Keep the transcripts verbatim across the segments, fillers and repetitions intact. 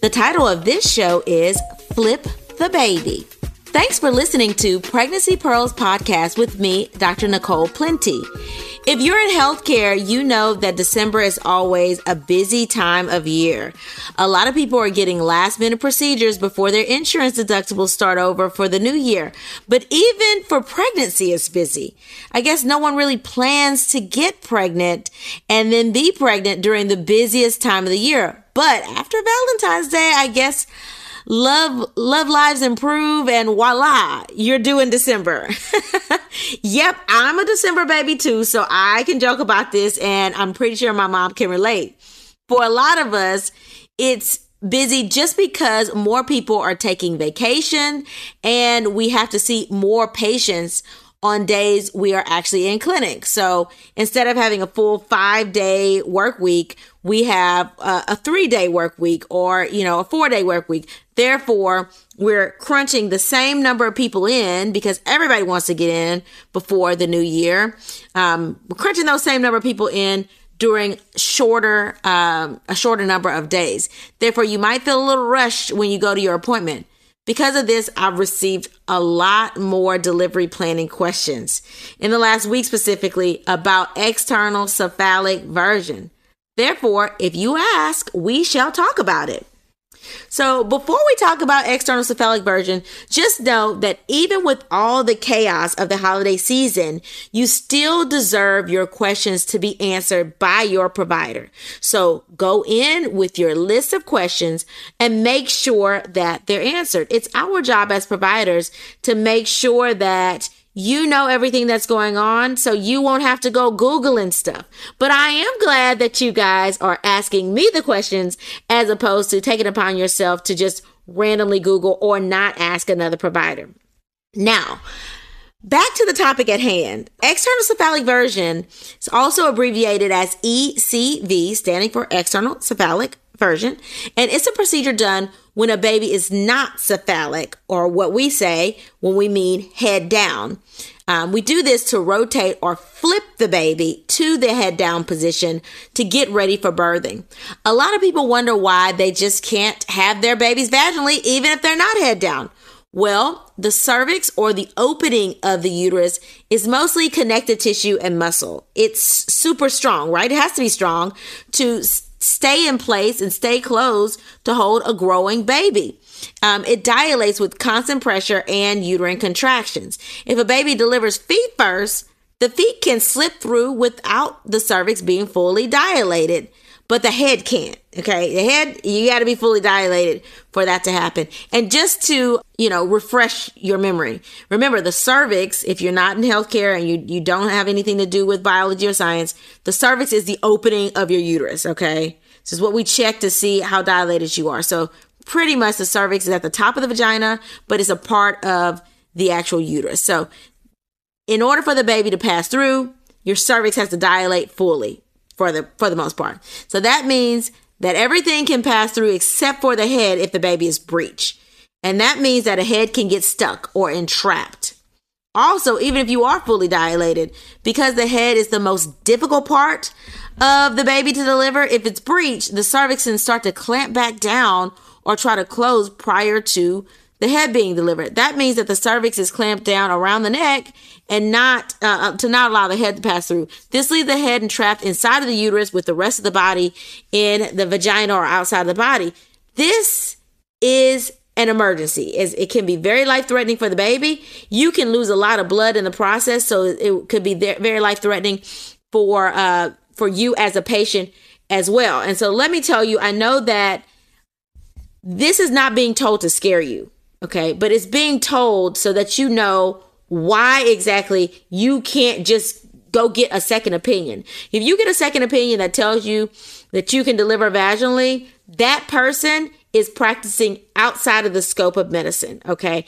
The title of this show is Flip the Baby. Thanks for listening to Pregnancy Pearls Podcast with me, Doctor Nicole Plenty. If you're in healthcare, you know that December is always a busy time of year. A lot of people are getting last minute procedures before their insurance deductibles start over for the new year. But even for pregnancy, it's busy. I guess no one really plans to get pregnant and then be pregnant during the busiest time of the year. But after Valentine's Day, I guess love, love lives improve and voila, you're due in December. Yep, I'm a December baby too, so I can joke about this and I'm pretty sure my mom can relate. For a lot of us, it's busy just because more people are taking vacation and we have to see more patients on days we are actually in clinic. So instead of having a full five-day work week, we have a, a three-day work week or, you know, a four-day work week. Therefore, we're crunching the same number of people in because everybody wants to get in before the new year. Um, we're crunching those same number of people in during shorter, um, a shorter number of days. Therefore, you might feel a little rushed when you go to your appointment. Because of this, I've received a lot more delivery planning questions in the last week specifically about external cephalic version. Therefore, if you ask, we shall talk about it. So before we talk about external cephalic version, just know that even with all the chaos of the holiday season, you still deserve your questions to be answered by your provider. So go in with your list of questions and make sure that they're answered. It's our job as providers to make sure that you know everything that's going on, so you won't have to go Googling stuff. But I am glad that you guys are asking me the questions as opposed to taking it upon yourself to just randomly Google or not ask another provider. Now, back to the topic at hand. External cephalic version is also abbreviated as E C V, standing for external cephalic version, and it's a procedure done when a baby is not cephalic, or what we say when we mean head down. Um, we do this to rotate or flip the baby to the head down position to get ready for birthing. A lot of people wonder why they just can't have their babies vaginally, even if they're not head down. Well, the cervix, or the opening of the uterus, is mostly connective tissue and muscle. It's super strong, right? It has to be strong to stay in place and stay closed to hold a growing baby. Um, it dilates with constant pressure and uterine contractions. If a baby delivers feet first, the feet can slip through without the cervix being fully dilated, but the head can't. Okay, the head, you got to be fully dilated for that to happen. And just to, you know, refresh your memory, remember the cervix, if you're not in healthcare and you, you don't have anything to do with biology or science, the cervix is the opening of your uterus. Okay, this is what we check to see how dilated you are. So pretty much the cervix is at the top of the vagina, but it's a part of the actual uterus. So in order for the baby to pass through, your cervix has to dilate fully for the, for the most part. So that means that everything can pass through except for the head if the baby is breech. And that means that a head can get stuck or entrapped. Also, even if you are fully dilated, because the head is the most difficult part of the baby to deliver, if it's breech, the cervix can start to clamp back down or try to close prior to the head being delivered. That means that the cervix is clamped down around the neck and not uh, to not allow the head to pass through. This leaves the head entrapped inside of the uterus with the rest of the body in the vagina or outside of the body. This is an emergency. It can be very life-threatening for the baby. You can lose a lot of blood in the process, so it could be very life-threatening for uh, for you as a patient as well. And so let me tell you, I know that this is not being told to scare you, okay? But it's being told so that you know why exactly you can't just go get a second opinion. If you get a second opinion that tells you that you can deliver vaginally, that person is practicing outside of the scope of medicine, okay?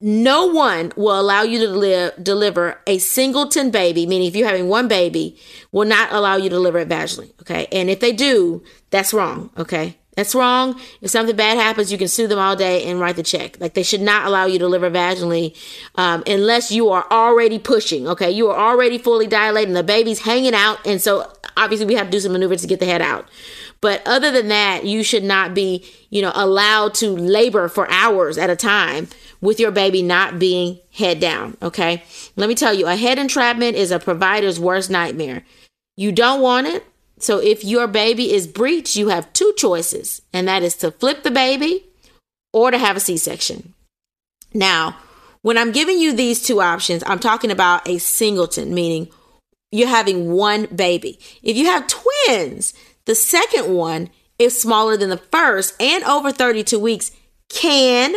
No one will allow you to live, deliver a singleton baby, meaning if you're having one baby, will not allow you to deliver it vaginally, okay? And if they do, that's wrong, okay? That's wrong. If something bad happens, you can sue them all day and write the check. Like, they should not allow you to deliver vaginally um, unless you are already pushing, okay? You are already fully dilated and the baby's hanging out, and so obviously we have to do some maneuvers to get the head out. But other than that, you should not be, you know, allowed to labor for hours at a time with your baby not being head down, okay? Let me tell you, a head entrapment is a provider's worst nightmare. You don't want it. So if your baby is breech, you have two choices, and that is to flip the baby or to have a C-section. Now, when I'm giving you these two options, I'm talking about a singleton, meaning you're having one baby. If you have twins, the second one is smaller than the first and over thirty-two weeks can,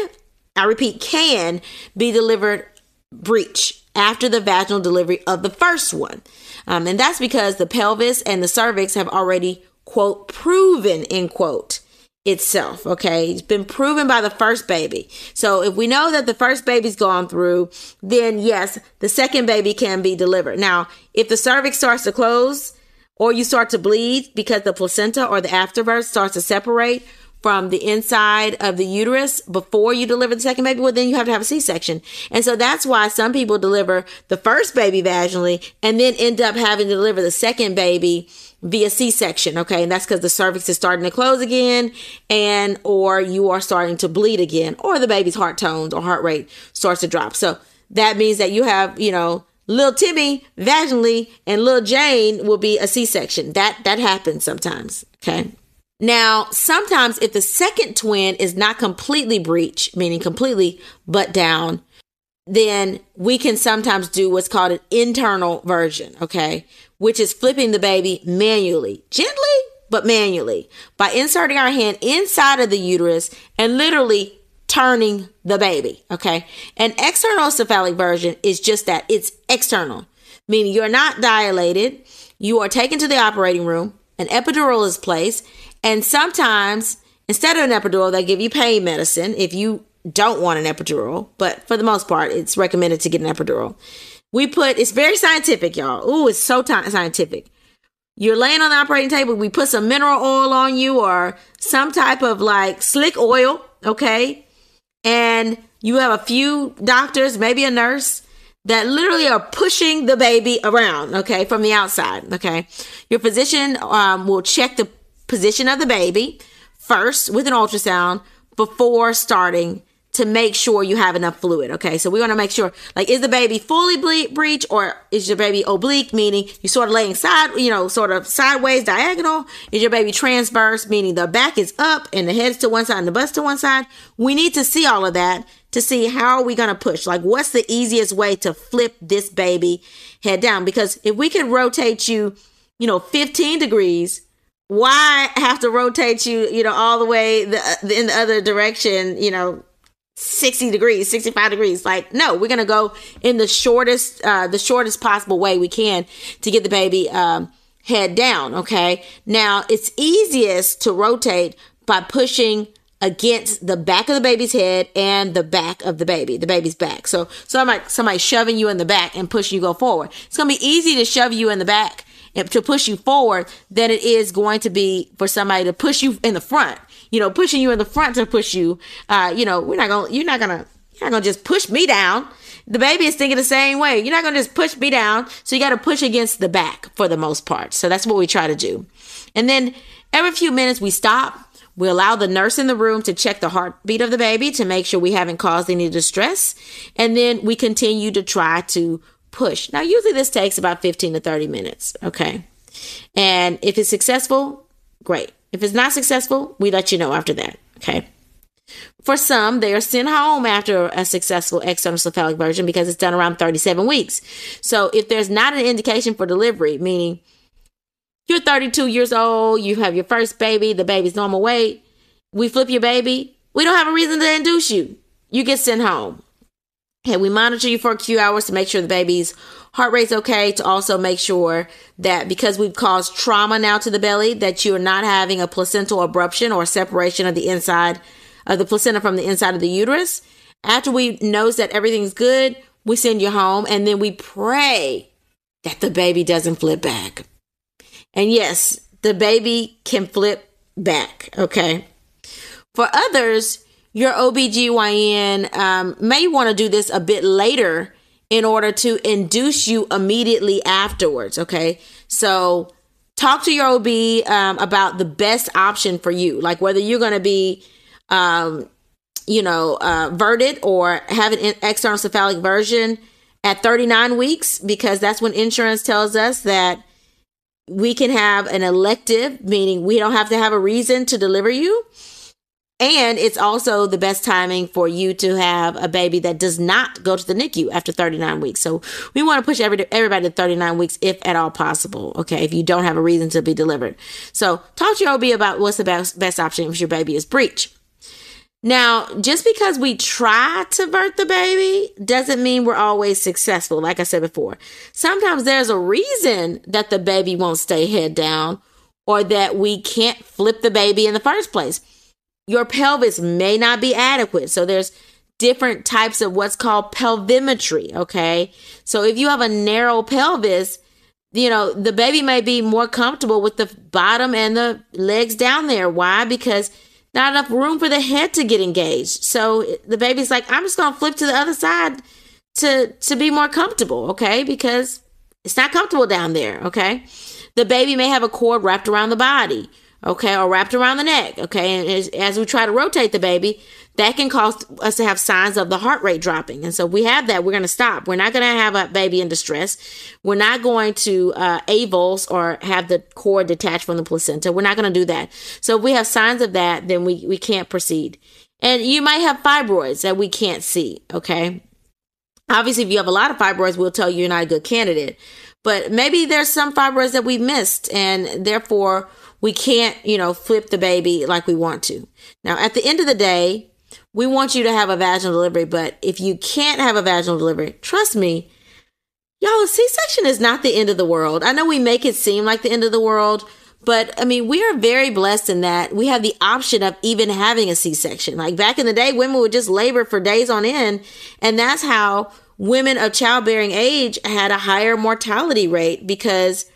I repeat, can be delivered breech after the vaginal delivery of the first one. Um, and that's because the pelvis and the cervix have already, quote, proven, end quote, itself. Okay. It's been proven by the first baby. So if we know that the first baby's gone through, then yes, the second baby can be delivered. Now, if the cervix starts to close, or you start to bleed because the placenta or the afterbirth starts to separate from the inside of the uterus before you deliver the second baby, well, then you have to have a C-section. And so that's why some people deliver the first baby vaginally and then end up having to deliver the second baby via C-section, okay? And that's because the cervix is starting to close again, and or you are starting to bleed again, or the baby's heart tones or heart rate starts to drop. So that means that you have, you know, Little Timmy vaginally and Little Jane will be a C-section. That that happens sometimes, okay? Now, sometimes if the second twin is not completely breech, meaning completely butt down, then we can sometimes do what's called an internal version, okay? Which is flipping the baby manually, gently, but manually, by inserting our hand inside of the uterus and literally turning the baby, okay? An external cephalic version is just that. It's external, meaning you're not dilated. You are taken to the operating room. An epidural is placed. And sometimes, instead of an epidural, they give you pain medicine if you don't want an epidural. But for the most part, it's recommended to get an epidural. We put, it's very scientific, y'all. Ooh, it's so t- scientific. You're laying on the operating table. We put some mineral oil on you or some type of like slick oil, okay? And you have a few doctors, maybe a nurse, that literally are pushing the baby around, okay, from the outside, okay? Your physician um, will check the position of the baby first with an ultrasound before starting to make sure you have enough fluid, okay? So we want to make sure, like, is the baby fully ble- breech or is your baby oblique, meaning you sort of laying side, you know, sort of sideways, diagonal? Is your baby transverse, meaning the back is up and the head's to one side and the butt's to one side? We need to see all of that to see how are we going to push? Like, what's the easiest way to flip this baby head down? Because if we can rotate you, you know, fifteen degrees, why have to rotate you, you know, all the way the, the, in the other direction, you know, sixty degrees, sixty-five degrees. Like, no, we're going to go in the shortest, uh, the shortest possible way we can to get the baby, um, head down. Okay. Now it's easiest to rotate by pushing against the back of the baby's head and the back of the baby, the baby's back. So, so I'm like somebody shoving you in the back and pushing you go forward. It's going to be easy to shove you in the back and to push you forward than it is going to be for somebody to push you in the front. You know, pushing you in the front to push you, uh, you know, we're not going to, you're not going to, you're not going to just push me down. The baby is thinking the same way. You're not going to just push me down. So you got to push against the back for the most part. So that's what we try to do. And then every few minutes we stop. We allow the nurse in the room to check the heartbeat of the baby to make sure we haven't caused any distress. And then we continue to try to push. Now, usually this takes about fifteen to thirty minutes. Okay. And if it's successful, great. If it's not successful, we let you know after that. Okay. For some, they are sent home after a successful external cephalic version because it's done around thirty-seven weeks. So if there's not an indication for delivery, meaning you're thirty-two years old, you have your first baby, the baby's normal weight, we flip your baby, we don't have a reason to induce you. You get sent home. And we monitor you for a few hours to make sure the baby's heart rate's okay, to also make sure that because we've caused trauma now to the belly, that you're not having a placental abruption or separation of the inside of the placenta from the inside of the uterus. After we knows that everything's good, we send you home, and then we pray that the baby doesn't flip back. And yes, the baby can flip back, okay? For others, your O B G Y N um, may want to do this a bit later in order to induce you immediately afterwards, okay? So talk to your O B um, about the best option for you, like whether you're going to be, um, you know, uh, verted or have an external cephalic version at thirty-nine weeks, because that's when insurance tells us that we can have an elective, meaning we don't have to have a reason to deliver you. And it's also the best timing for you to have a baby that does not go to the NICU after thirty-nine weeks. So we want to push every, everybody to thirty-nine weeks if at all possible, okay, if you don't have a reason to be delivered. So talk to your O B about what's the best, best option if your baby is breech. Now, just because we try to birth the baby doesn't mean we're always successful, like I said before. Sometimes there's a reason that the baby won't stay head down or that we can't flip the baby in the first place. Your pelvis may not be adequate. So there's different types of what's called pelvimetry, okay? So if you have a narrow pelvis, you know, the baby may be more comfortable with the bottom and the legs down there. Why? Because not enough room for the head to get engaged. So the baby's like, I'm just going to flip to the other side to, to be more comfortable, okay? Because it's not comfortable down there, okay? The baby may have a cord wrapped around the body, okay, or wrapped around the neck, okay, and as, as we try to rotate the baby, that can cause us to have signs of the heart rate dropping, and so if we have that, we're going to stop. We're not going to have a baby in distress. We're not going to uh, avulse or have the cord detached from the placenta. We're not going to do that. So if we have signs of that, then we, we can't proceed. And you might have fibroids that we can't see, okay? Obviously, if you have a lot of fibroids, we'll tell you you're not a good candidate, but maybe there's some fibroids that we missed, and therefore we can't, you know, flip the baby like we want to. Now, at the end of the day, we want you to have a vaginal delivery, but if you can't have a vaginal delivery, trust me, y'all, a C-section is not the end of the world. I know we make it seem like the end of the world, but I mean, we are very blessed in that we have the option of even having a C-section. Like back in the day, women would just labor for days on end, and that's how women of childbearing age had a higher mortality rate because,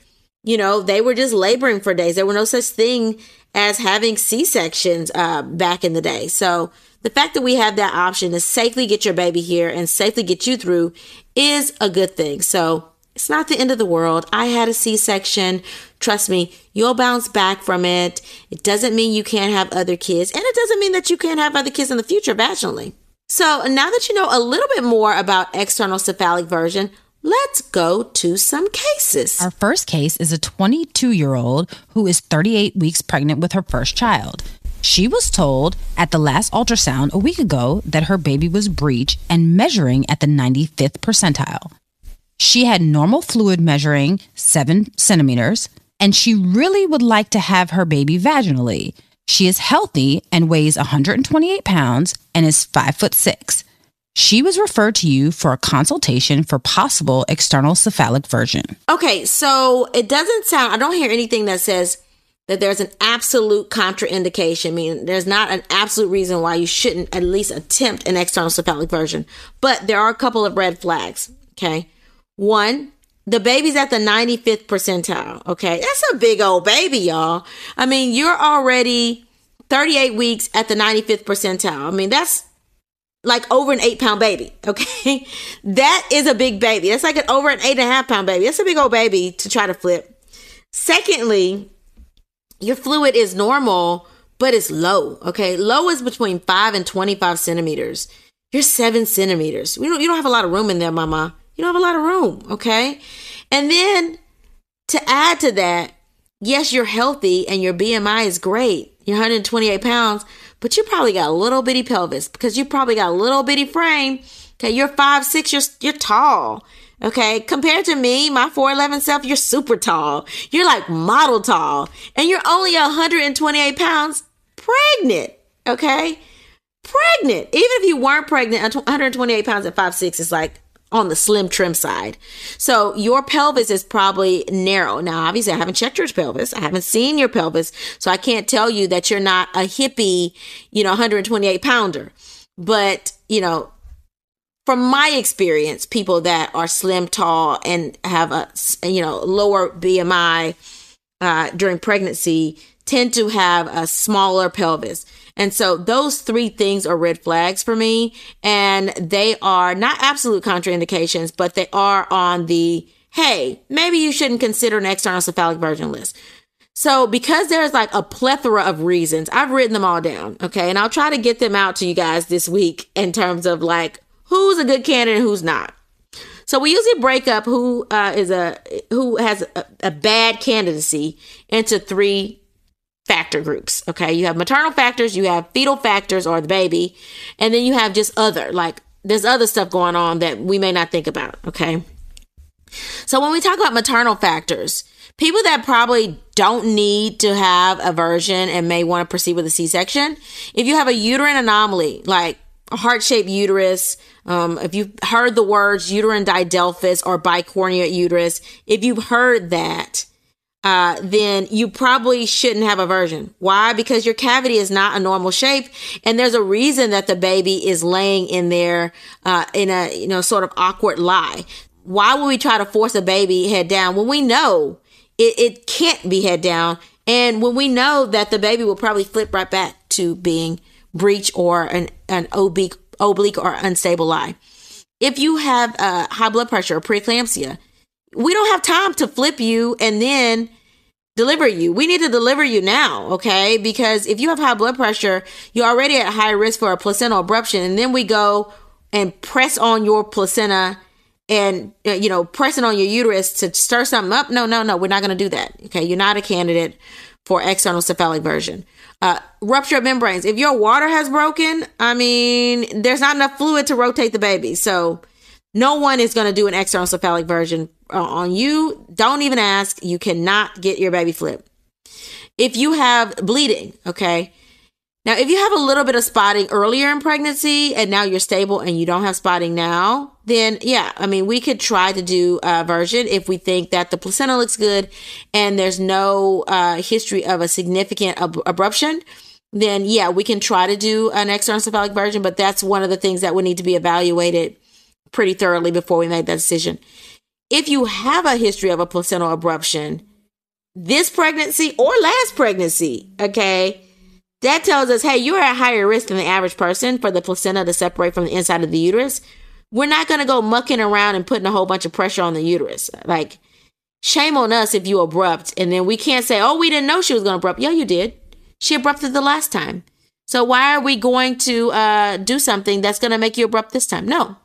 you know, they were just laboring for days. There were no such thing as having C-sections uh, back in the day. So the fact that we have that option to safely get your baby here and safely get you through is a good thing. So it's not the end of the world. I had a C-section. Trust me, you'll bounce back from it. It doesn't mean you can't have other kids, and it doesn't mean that you can't have other kids in the future vaginally. So now that you know a little bit more about external cephalic version, let's go to some cases. Our first case is a twenty-two-year-old who is thirty-eight weeks pregnant with her first child. She was told at the last ultrasound a week ago that her baby was breech and measuring at the ninety-fifth percentile. She had normal fluid measuring seven centimeters, and she really would like to have her baby vaginally. She is healthy and weighs one hundred twenty-eight pounds and is five foot six. She was referred to you for a consultation for possible external cephalic version. Okay, so it doesn't sound, I don't hear anything that says that there's an absolute contraindication, meaning there's not an absolute reason why you shouldn't at least attempt an external cephalic version. But there are a couple of red flags, okay? One, the baby's at the ninety-fifth percentile, okay? That's a big old baby, y'all. I mean, you're already thirty-eight weeks at the ninety-fifth percentile. I mean, that's like over an eight pound baby. Okay. That is a big baby. That's like an over an eight and a half pound baby. That's a big old baby to try to flip. Secondly, your fluid is normal, but it's low. Okay. Low is between five and twenty-five centimeters. You're seven centimeters. We don't, you don't have a lot of room in there, mama. You don't have a lot of room. Okay. And then to add to that, yes, you're healthy and your B M I is great. You're one hundred twenty-eight pounds. but you probably got a little bitty pelvis because you probably got a little bitty frame. Okay, you're five, six, you're, you're tall. Okay, compared to me, my four eleven self, you're super tall. You're like model tall. And you're only one hundred twenty-eight pounds pregnant. Okay, pregnant. Even if you weren't pregnant, one hundred twenty-eight pounds at five six is like on the slim trim side. So your pelvis is probably narrow. Now, obviously, I haven't checked your pelvis. I haven't seen your pelvis. So I can't tell you that you're not a hippie, you know, one hundred twenty-eight pounder. But, you know, from my experience, people that are slim, tall, and have a, you know, lower B M I uh, during pregnancy tend to have a smaller pelvis. And so those three things are red flags for me. And they are not absolute contraindications, but they are on the, hey, maybe you shouldn't consider an external cephalic version list. So because there's like a plethora of reasons, I've written them all down. Okay. And I'll try to get them out to you guys this week in terms of like, who's a good candidate and who's not. So we usually break up who uh, is a who has a, a bad candidacy into three factor groups. Okay, you have maternal factors, you have fetal factors or the baby, and then you have just other, like there's other stuff going on that we may not think about. Okay, so when we talk about maternal factors, people that probably don't need to have a version and may want to proceed with a C-section, if you have a uterine anomaly like a heart-shaped uterus, um, if you've heard the words uterine didelphus or bicornuate uterus, if you've heard that, uh, then you probably shouldn't have a version. Why? Because your cavity is not a normal shape, and there's a reason that the baby is laying in there uh, in a you know sort of awkward lie. Why would we try to force a baby head down when we know it, it can't be head down, and when we know that the baby will probably flip right back to being breech or an, an oblique, oblique or unstable lie. If you have uh, high blood pressure or preeclampsia, we don't have time to flip you and then deliver you. We need to deliver you now, okay? Because if you have high blood pressure, you're already at high risk for a placental abruption, and then we go and press on your placenta and, uh, you know, press it on your uterus to stir something up. No, no, no, we're not going to do that, okay? You're not a candidate for external cephalic version. Uh, rupture of membranes. If your water has broken, I mean, there's not enough fluid to rotate the baby. So no one is going to do an external cephalic version uh, on you. Don't even ask. You cannot get your baby flipped. If you have bleeding, okay. Now, if you have a little bit of spotting earlier in pregnancy and now you're stable and you don't have spotting now, then yeah, I mean, we could try to do a version if we think that the placenta looks good and there's no uh, history of a significant ab- abruption, then yeah, we can try to do an external cephalic version, but that's one of the things that would need to be evaluated pretty thoroughly before we make that decision. If you have a history of a placental abruption, this pregnancy or last pregnancy, okay, that tells us, hey, you're at higher risk than the average person for the placenta to separate from the inside of the uterus. We're not going to go mucking around and putting a whole bunch of pressure on the uterus. Like, shame on us if you abrupt. And then we can't say, oh, we didn't know she was going to abrupt. Yeah, you did. She abrupted the last time. So why are we going to uh, do something that's going to make you abrupt this time? No,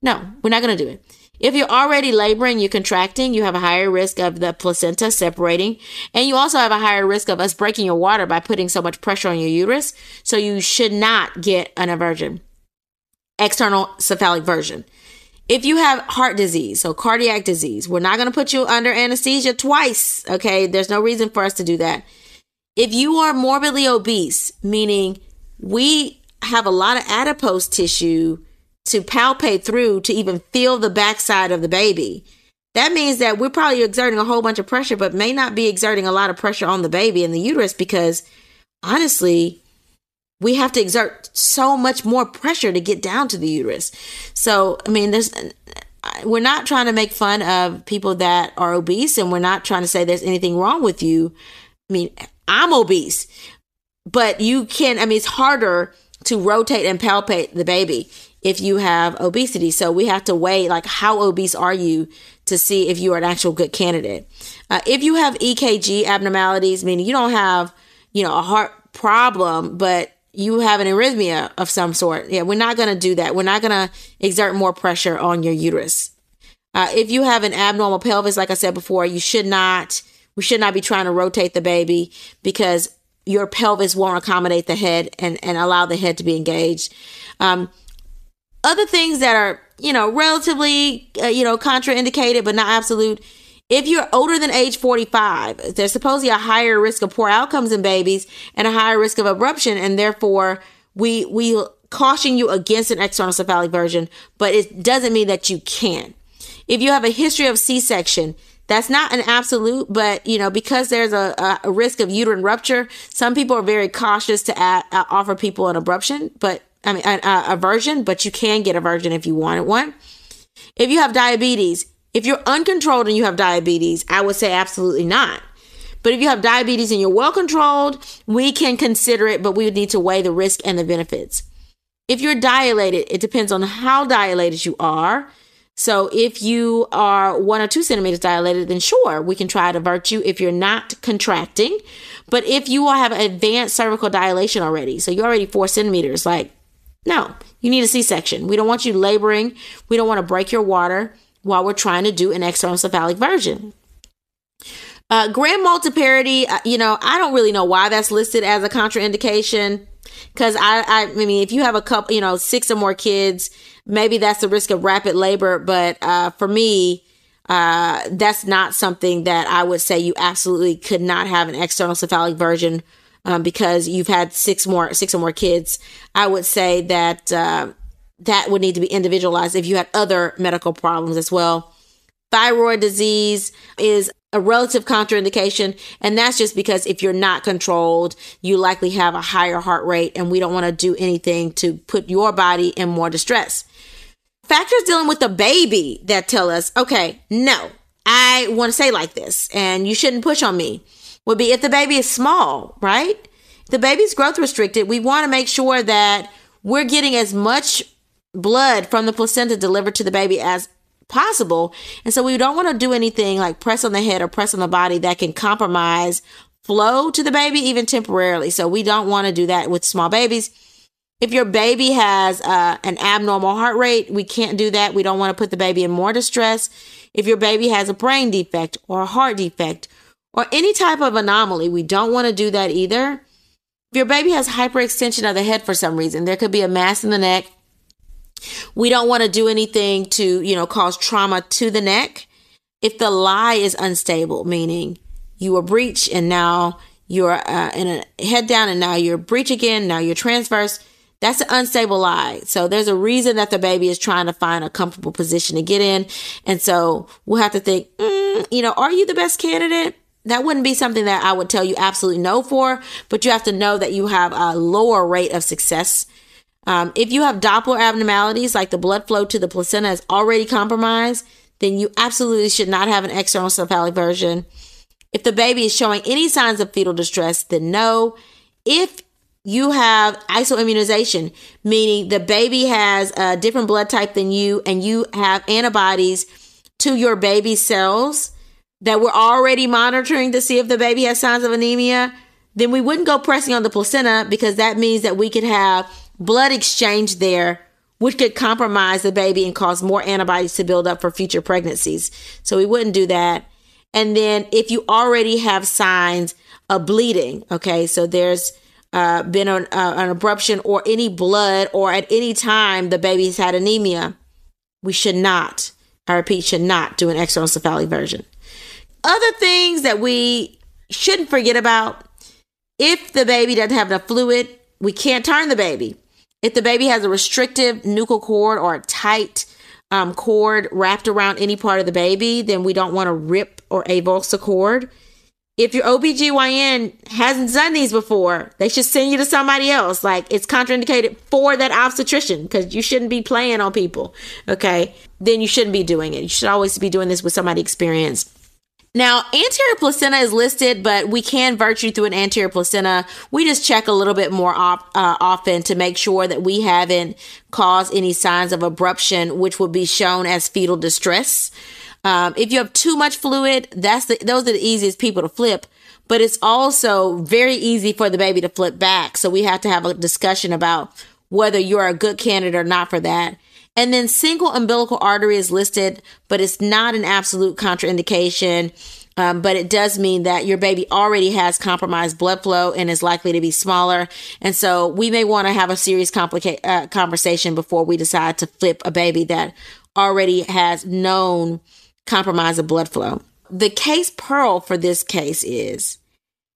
no, we're not going to do it. If you're already laboring, you're contracting, you have a higher risk of the placenta separating, and you also have a higher risk of us breaking your water by putting so much pressure on your uterus, so you should not get an aversion, external cephalic version. If you have heart disease, so cardiac disease, we're not going to put you under anesthesia twice, okay? There's no reason for us to do that. If you are morbidly obese, meaning we have a lot of adipose tissue to palpate through to even feel the backside of the baby. That means that we're probably exerting a whole bunch of pressure, but may not be exerting a lot of pressure on the baby and the uterus because honestly, we have to exert so much more pressure to get down to the uterus. So, I mean, there's, we're not trying to make fun of people that are obese and we're not trying to say there's anything wrong with you. I mean, I'm obese, but you can, I mean, it's harder to rotate and palpate the baby if you have obesity. So we have to weigh like how obese are you to see if you are an actual good candidate. Uh, if you have E K G abnormalities, meaning you don't have, you know, a heart problem, but you have an arrhythmia of some sort. Yeah, we're not going to do that. We're not going to exert more pressure on your uterus. Uh, if you have an abnormal pelvis, like I said before, you should not, we should not be trying to rotate the baby because your pelvis won't accommodate the head and, and allow the head to be engaged. Um, other things that are, you know, relatively, uh, you know, contraindicated, but not absolute. If you're older than age forty-five, there's supposedly a higher risk of poor outcomes in babies and a higher risk of abruption. And therefore we, we caution you against an external cephalic version, but it doesn't mean that you can. If you have a history of C-section, that's not an absolute, but, you know, because there's a, a risk of uterine rupture, some people are very cautious to add, uh, offer people an abruption, but I mean, a aversion, but you can get aversion if you wanted one. If you have diabetes, if you're uncontrolled and you have diabetes, I would say absolutely not. But if you have diabetes and you're well controlled, we can consider it, but we would need to weigh the risk and the benefits. If you're dilated, it depends on how dilated you are. So if you are one or two centimeters dilated, then sure, we can try to avert you if you're not contracting. But if you all have advanced cervical dilation already, so you're already four centimeters, like, no, you need a C-section. We don't want you laboring. We don't want to break your water while we're trying to do an external cephalic version. Uh, grand multiparity, you know, I don't really know why that's listed as a contraindication. Because I, I, I mean, if you have a couple, you know, six or more kids, maybe that's the risk of rapid labor. But uh, for me, uh, that's not something that I would say you absolutely could not have an external cephalic version um, because you've had six more, six or more kids. I would say that uh, that would need to be individualized if you had other medical problems as well. Thyroid disease is a relative contraindication, and that's just because if you're not controlled, you likely have a higher heart rate, and we don't want to do anything to put your body in more distress. Factors dealing with the baby that tell us, okay, no, I want to say like this, and you shouldn't push on me, would be if the baby is small, right? If the baby's growth restricted, we want to make sure that we're getting as much blood from the placenta delivered to the baby as possible. And so we don't want to do anything like press on the head or press on the body that can compromise flow to the baby, even temporarily. So we don't want to do that with small babies. If your baby has uh, an abnormal heart rate, we can't do that. We don't want to put the baby in more distress. If your baby has a brain defect or a heart defect or any type of anomaly, we don't want to do that either. If your baby has hyperextension of the head for some reason, there could be a mass in the neck. We don't want to do anything to, you know, cause trauma to the neck. If the lie is unstable, meaning you were breech and now you're uh, in a head down and now you're breech again, now you're transverse, that's an unstable lie. So there's a reason that the baby is trying to find a comfortable position to get in. And so we'll have to think, mm, you know, are you the best candidate? That wouldn't be something that I would tell you absolutely no for, but you have to know that you have a lower rate of success. Um, if you have Doppler abnormalities, like the blood flow to the placenta is already compromised, then you absolutely should not have an external cephalic version. If the baby is showing any signs of fetal distress, then no. If you have isoimmunization, meaning the baby has a different blood type than you, and you have antibodies to your baby's cells that we're already monitoring to see if the baby has signs of anemia, then we wouldn't go pressing on the placenta because that means that we could have blood exchange there, which could compromise the baby and cause more antibodies to build up for future pregnancies. So we wouldn't do that. And then if you already have signs of bleeding, okay, so there's uh, been an, uh, an abruption or any blood, or at any time the baby's had anemia, we should not, I repeat, should not do an external cephalic version. Other things that we shouldn't forget about, if the baby doesn't have enough fluid, we can't turn the baby. If the baby has a restrictive nuchal cord or a tight um, cord wrapped around any part of the baby, then we don't want to rip or avulse the cord. If your O B G Y N hasn't done these before, they should send you to somebody else. Like, it's contraindicated for that obstetrician because you shouldn't be playing on people, okay? Then you shouldn't be doing it. You should always be doing this with somebody experienced. Now, anterior placenta is listed, but we can vert you through an anterior placenta. We just check a little bit more op- uh, often to make sure that we haven't caused any signs of abruption, which would be shown as fetal distress. Um, if you have too much fluid, that's the, those are the easiest people to flip, but it's also very easy for the baby to flip back. So we have to have a discussion about whether you're a good candidate or not for that. And then single umbilical artery is listed, but it's not an absolute contraindication. Um, but it does mean that your baby already has compromised blood flow and is likely to be smaller. And so we may want to have a serious complica- uh, conversation before we decide to flip a baby that already has known compromise of blood flow. The case pearl for this case is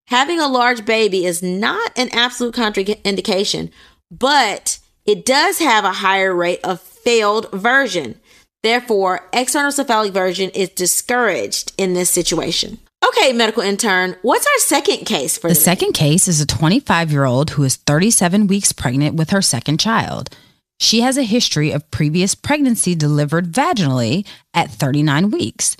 having a large baby is not an absolute contraindication, but it does have a higher rate of failed version. Therefore, external cephalic version is discouraged in this situation. Okay, medical intern, what's our second case for this? The second case is a twenty-five-year-old who is thirty-seven weeks pregnant with her second child. She has a history of previous pregnancy delivered vaginally at thirty-nine weeks.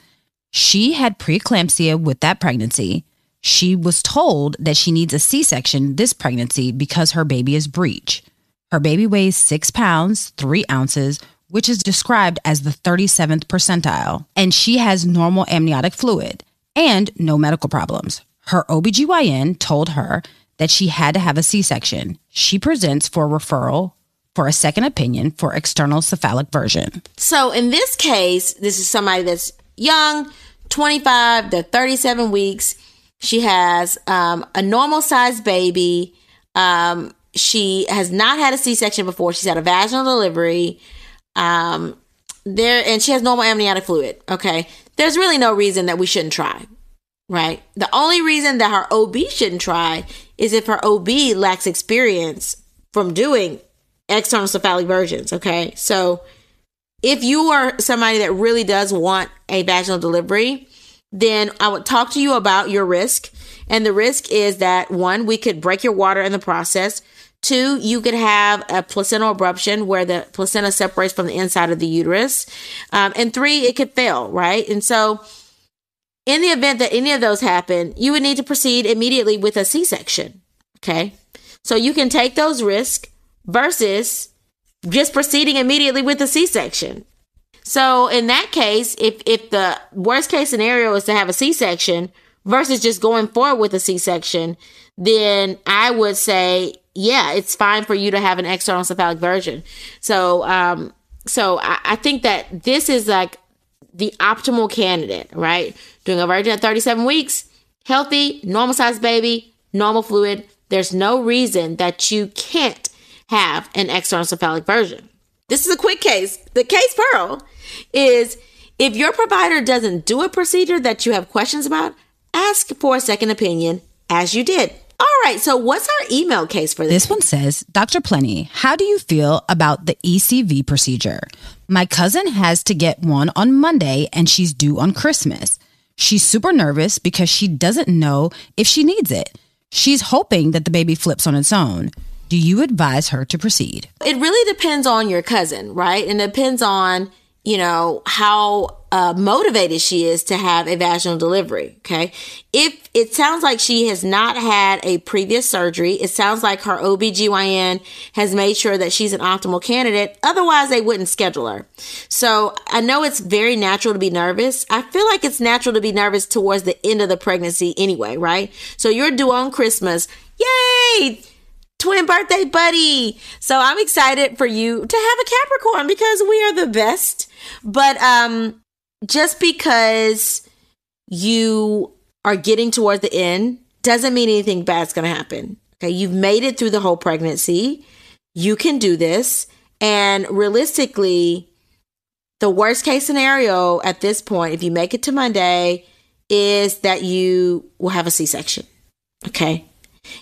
She had preeclampsia with that pregnancy. She was told that she needs a C-section this pregnancy because her baby is breech. Her baby weighs six pounds, three ounces, which is described as the thirty-seventh percentile, and she has normal amniotic fluid and no medical problems. Her O B G Y N told her that she had to have a C-section. She presents for referral for a second opinion for external cephalic version. So in this case, this is somebody that's young, twenty-five to thirty-seven weeks. She has um, a normal-sized baby. Um, she has not had a C-section before. She's had a vaginal delivery. Um, there, and she has normal amniotic fluid. Okay. There's really no reason that we shouldn't try, right? The only reason that her O B shouldn't try is if her O B lacks experience from doing external cephalic versions. Okay. So if you are somebody that really does want a vaginal delivery, then I would talk to you about your risk. And the risk is that one, we could break your water in the process. Two, you could have a placental abruption where the placenta separates from the inside of the uterus. Um, and three, it could fail, right? And so in the event that any of those happen, you would need to proceed immediately with a C-section, okay? So you can take those risks versus just proceeding immediately with a C-section. So in that case, if, if the worst case scenario is to have a C-section versus just going forward with a C-section, then I would say, yeah, it's fine for you to have an external cephalic version. So, um, so I, I think that this is like the optimal candidate, right? Doing a virgin at thirty-seven weeks, healthy, normal sized baby, normal fluid. There's no reason that you can't have an external cephalic version. This is a quick case. The case pearl is if your provider doesn't do a procedure that you have questions about, ask for a second opinion as you did. All right, so what's our email case for this? This one says, Doctor Plenty, how do you feel about the E C V procedure? My cousin has to get one on Monday and she's due on Christmas. She's super nervous because she doesn't know if she needs it. She's hoping that the baby flips on its own. Do you advise her to proceed? It really depends on your cousin, right? And it depends on, you know, how uh, motivated she is to have a vaginal delivery, okay? If it sounds like she has not had a previous surgery, it sounds like her O B G Y N has made sure that she's an optimal candidate, otherwise they wouldn't schedule her. So I know it's very natural to be nervous. I feel like it's natural to be nervous towards the end of the pregnancy anyway, right? So you're due on Christmas. Yay! Twin birthday buddy. So I'm excited for you to have a Capricorn because we are the best. But um, just because you are getting towards the end doesn't mean anything bad's going to happen. Okay, you've made it through the whole pregnancy. You can do this. And realistically, the worst case scenario at this point, if you make it to Monday, is that you will have a C-section. Okay.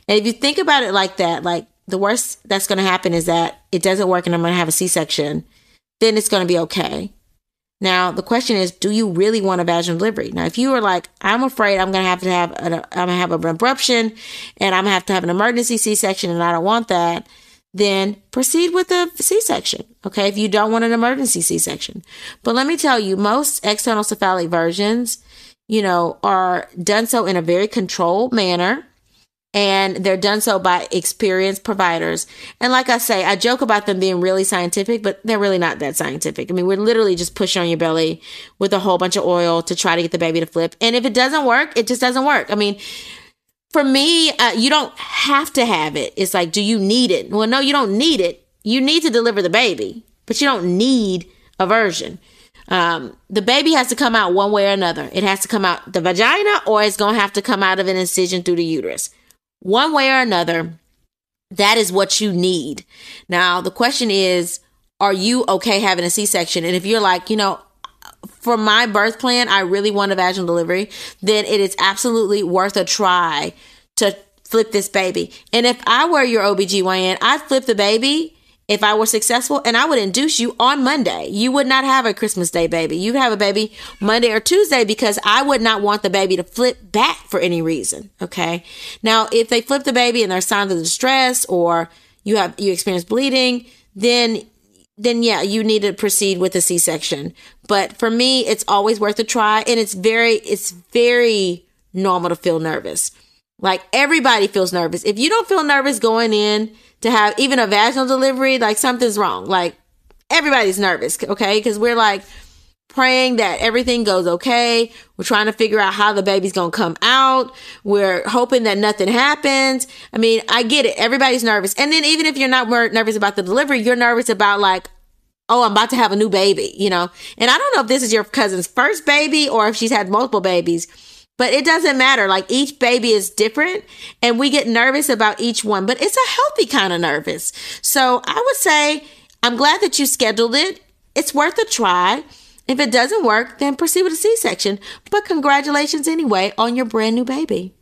And if you think about it like that, like the worst that's going to happen is that it doesn't work and I'm going to have a C-section, then it's going to be okay. Now, the question is, do you really want a vaginal delivery? Now, if you are like, I'm afraid I'm going to have to have an, I'm going to have an abruption and I'm going to have to have an emergency C-section and I don't want that, then proceed with a C-section, okay, if you don't want an emergency C-section. But let me tell you, most external cephalic versions, you know, are done so in a very controlled manner. And they're done so by experienced providers. And like I say, I joke about them being really scientific, but they're really not that scientific. I mean, we're literally just pushing on your belly with a whole bunch of oil to try to get the baby to flip. And if it doesn't work, it just doesn't work. I mean, for me, uh, you don't have to have it. It's like, do you need it? Well, no, you don't need it. You need to deliver the baby, but you don't need a version. Um, the baby has to come out one way or another. It has to come out the vagina, or it's going to have to come out of an incision through the uterus. One way or another, that is what you need. Now, the question is, are you okay having a C-section? And if you're like, you know, for my birth plan, I really want a vaginal delivery, then it is absolutely worth a try to flip this baby. And if I were your O B G Y N, I'd flip the baby if I were successful, and I would induce you on Monday. You would not have a Christmas Day baby. You'd have a baby Monday or Tuesday, because I would not want the baby to flip back for any reason. Okay. Now, if they flip the baby and there's signs of distress, or you have, you experience bleeding, then, then yeah, you need to proceed with a C-section. But for me, it's always worth a try. And it's very, it's very normal to feel nervous. Like, everybody feels nervous. If you don't feel nervous going in to have even a vaginal delivery, like, something's wrong. Like, everybody's nervous, okay? Because we're like praying that everything goes okay. We're trying to figure out how the baby's going to come out. We're hoping that nothing happens. I mean, I get it. Everybody's nervous. And then even if you're not nervous about the delivery, you're nervous about, like, oh, I'm about to have a new baby, you know? And I don't know if this is your cousin's first baby or if she's had multiple babies, but it doesn't matter. Like, each baby is different, and we get nervous about each one, but it's a healthy kind of nervous. So I would say, I'm glad that you scheduled it. It's worth a try. If it doesn't work, then proceed with a C-section, but congratulations anyway on your brand new baby.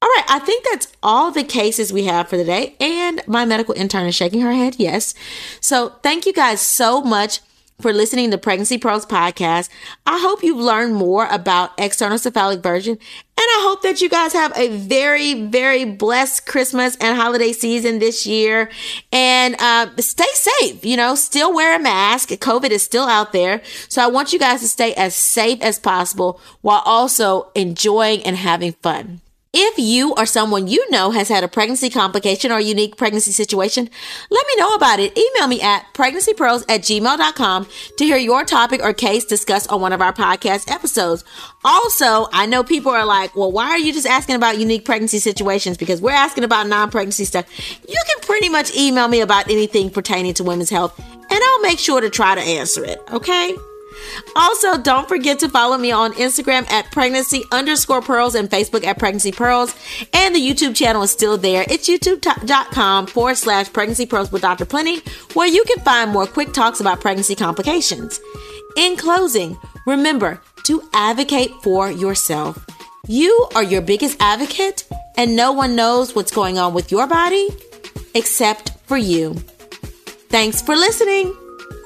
All right. I think that's all the cases we have for today. And my medical intern is shaking her head. Yes. So thank you guys so much for listening to Pregnancy Pearls Podcast. I hope you've learned more about external cephalic version, and I hope that you guys have a very, very blessed Christmas and holiday season this year. And uh, stay safe, you know, still wear a mask. COVID is still out there. So I want you guys to stay as safe as possible while also enjoying and having fun. If you or someone you know has had a pregnancy complication or unique pregnancy situation, let me know about it. Email me at pregnancy pearls at gmail dot com to hear your topic or case discussed on one of our podcast episodes. Also, I know people are like, well, why are you just asking about unique pregnancy situations? Because we're asking about non-pregnancy stuff. You can pretty much email me about anything pertaining to women's health, and I'll make sure to try to answer it, okay? Also, don't forget to follow me on Instagram at pregnancy underscore pearls and Facebook at pregnancy pearls. And the YouTube channel is still there. It's youtube.com forward slash pregnancy pearls with Doctor Plenty, where you can find more quick talks about pregnancy complications. In closing, remember to advocate for yourself. You are your biggest advocate, and no one knows what's going on with your body except for you. Thanks for listening.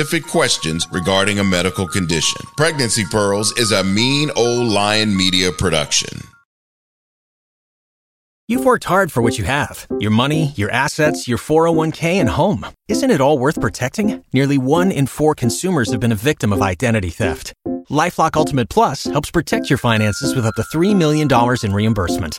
Specific questions regarding a medical condition. Pregnancy Pearls is a Mean O' Lion Media production. You've worked hard for what you have. Your money, your assets, your four oh one k, and home. Isn't it all worth protecting? Nearly one in four consumers have been a victim of identity theft. LifeLock Ultimate Plus helps protect your finances with up to three million dollars in reimbursement.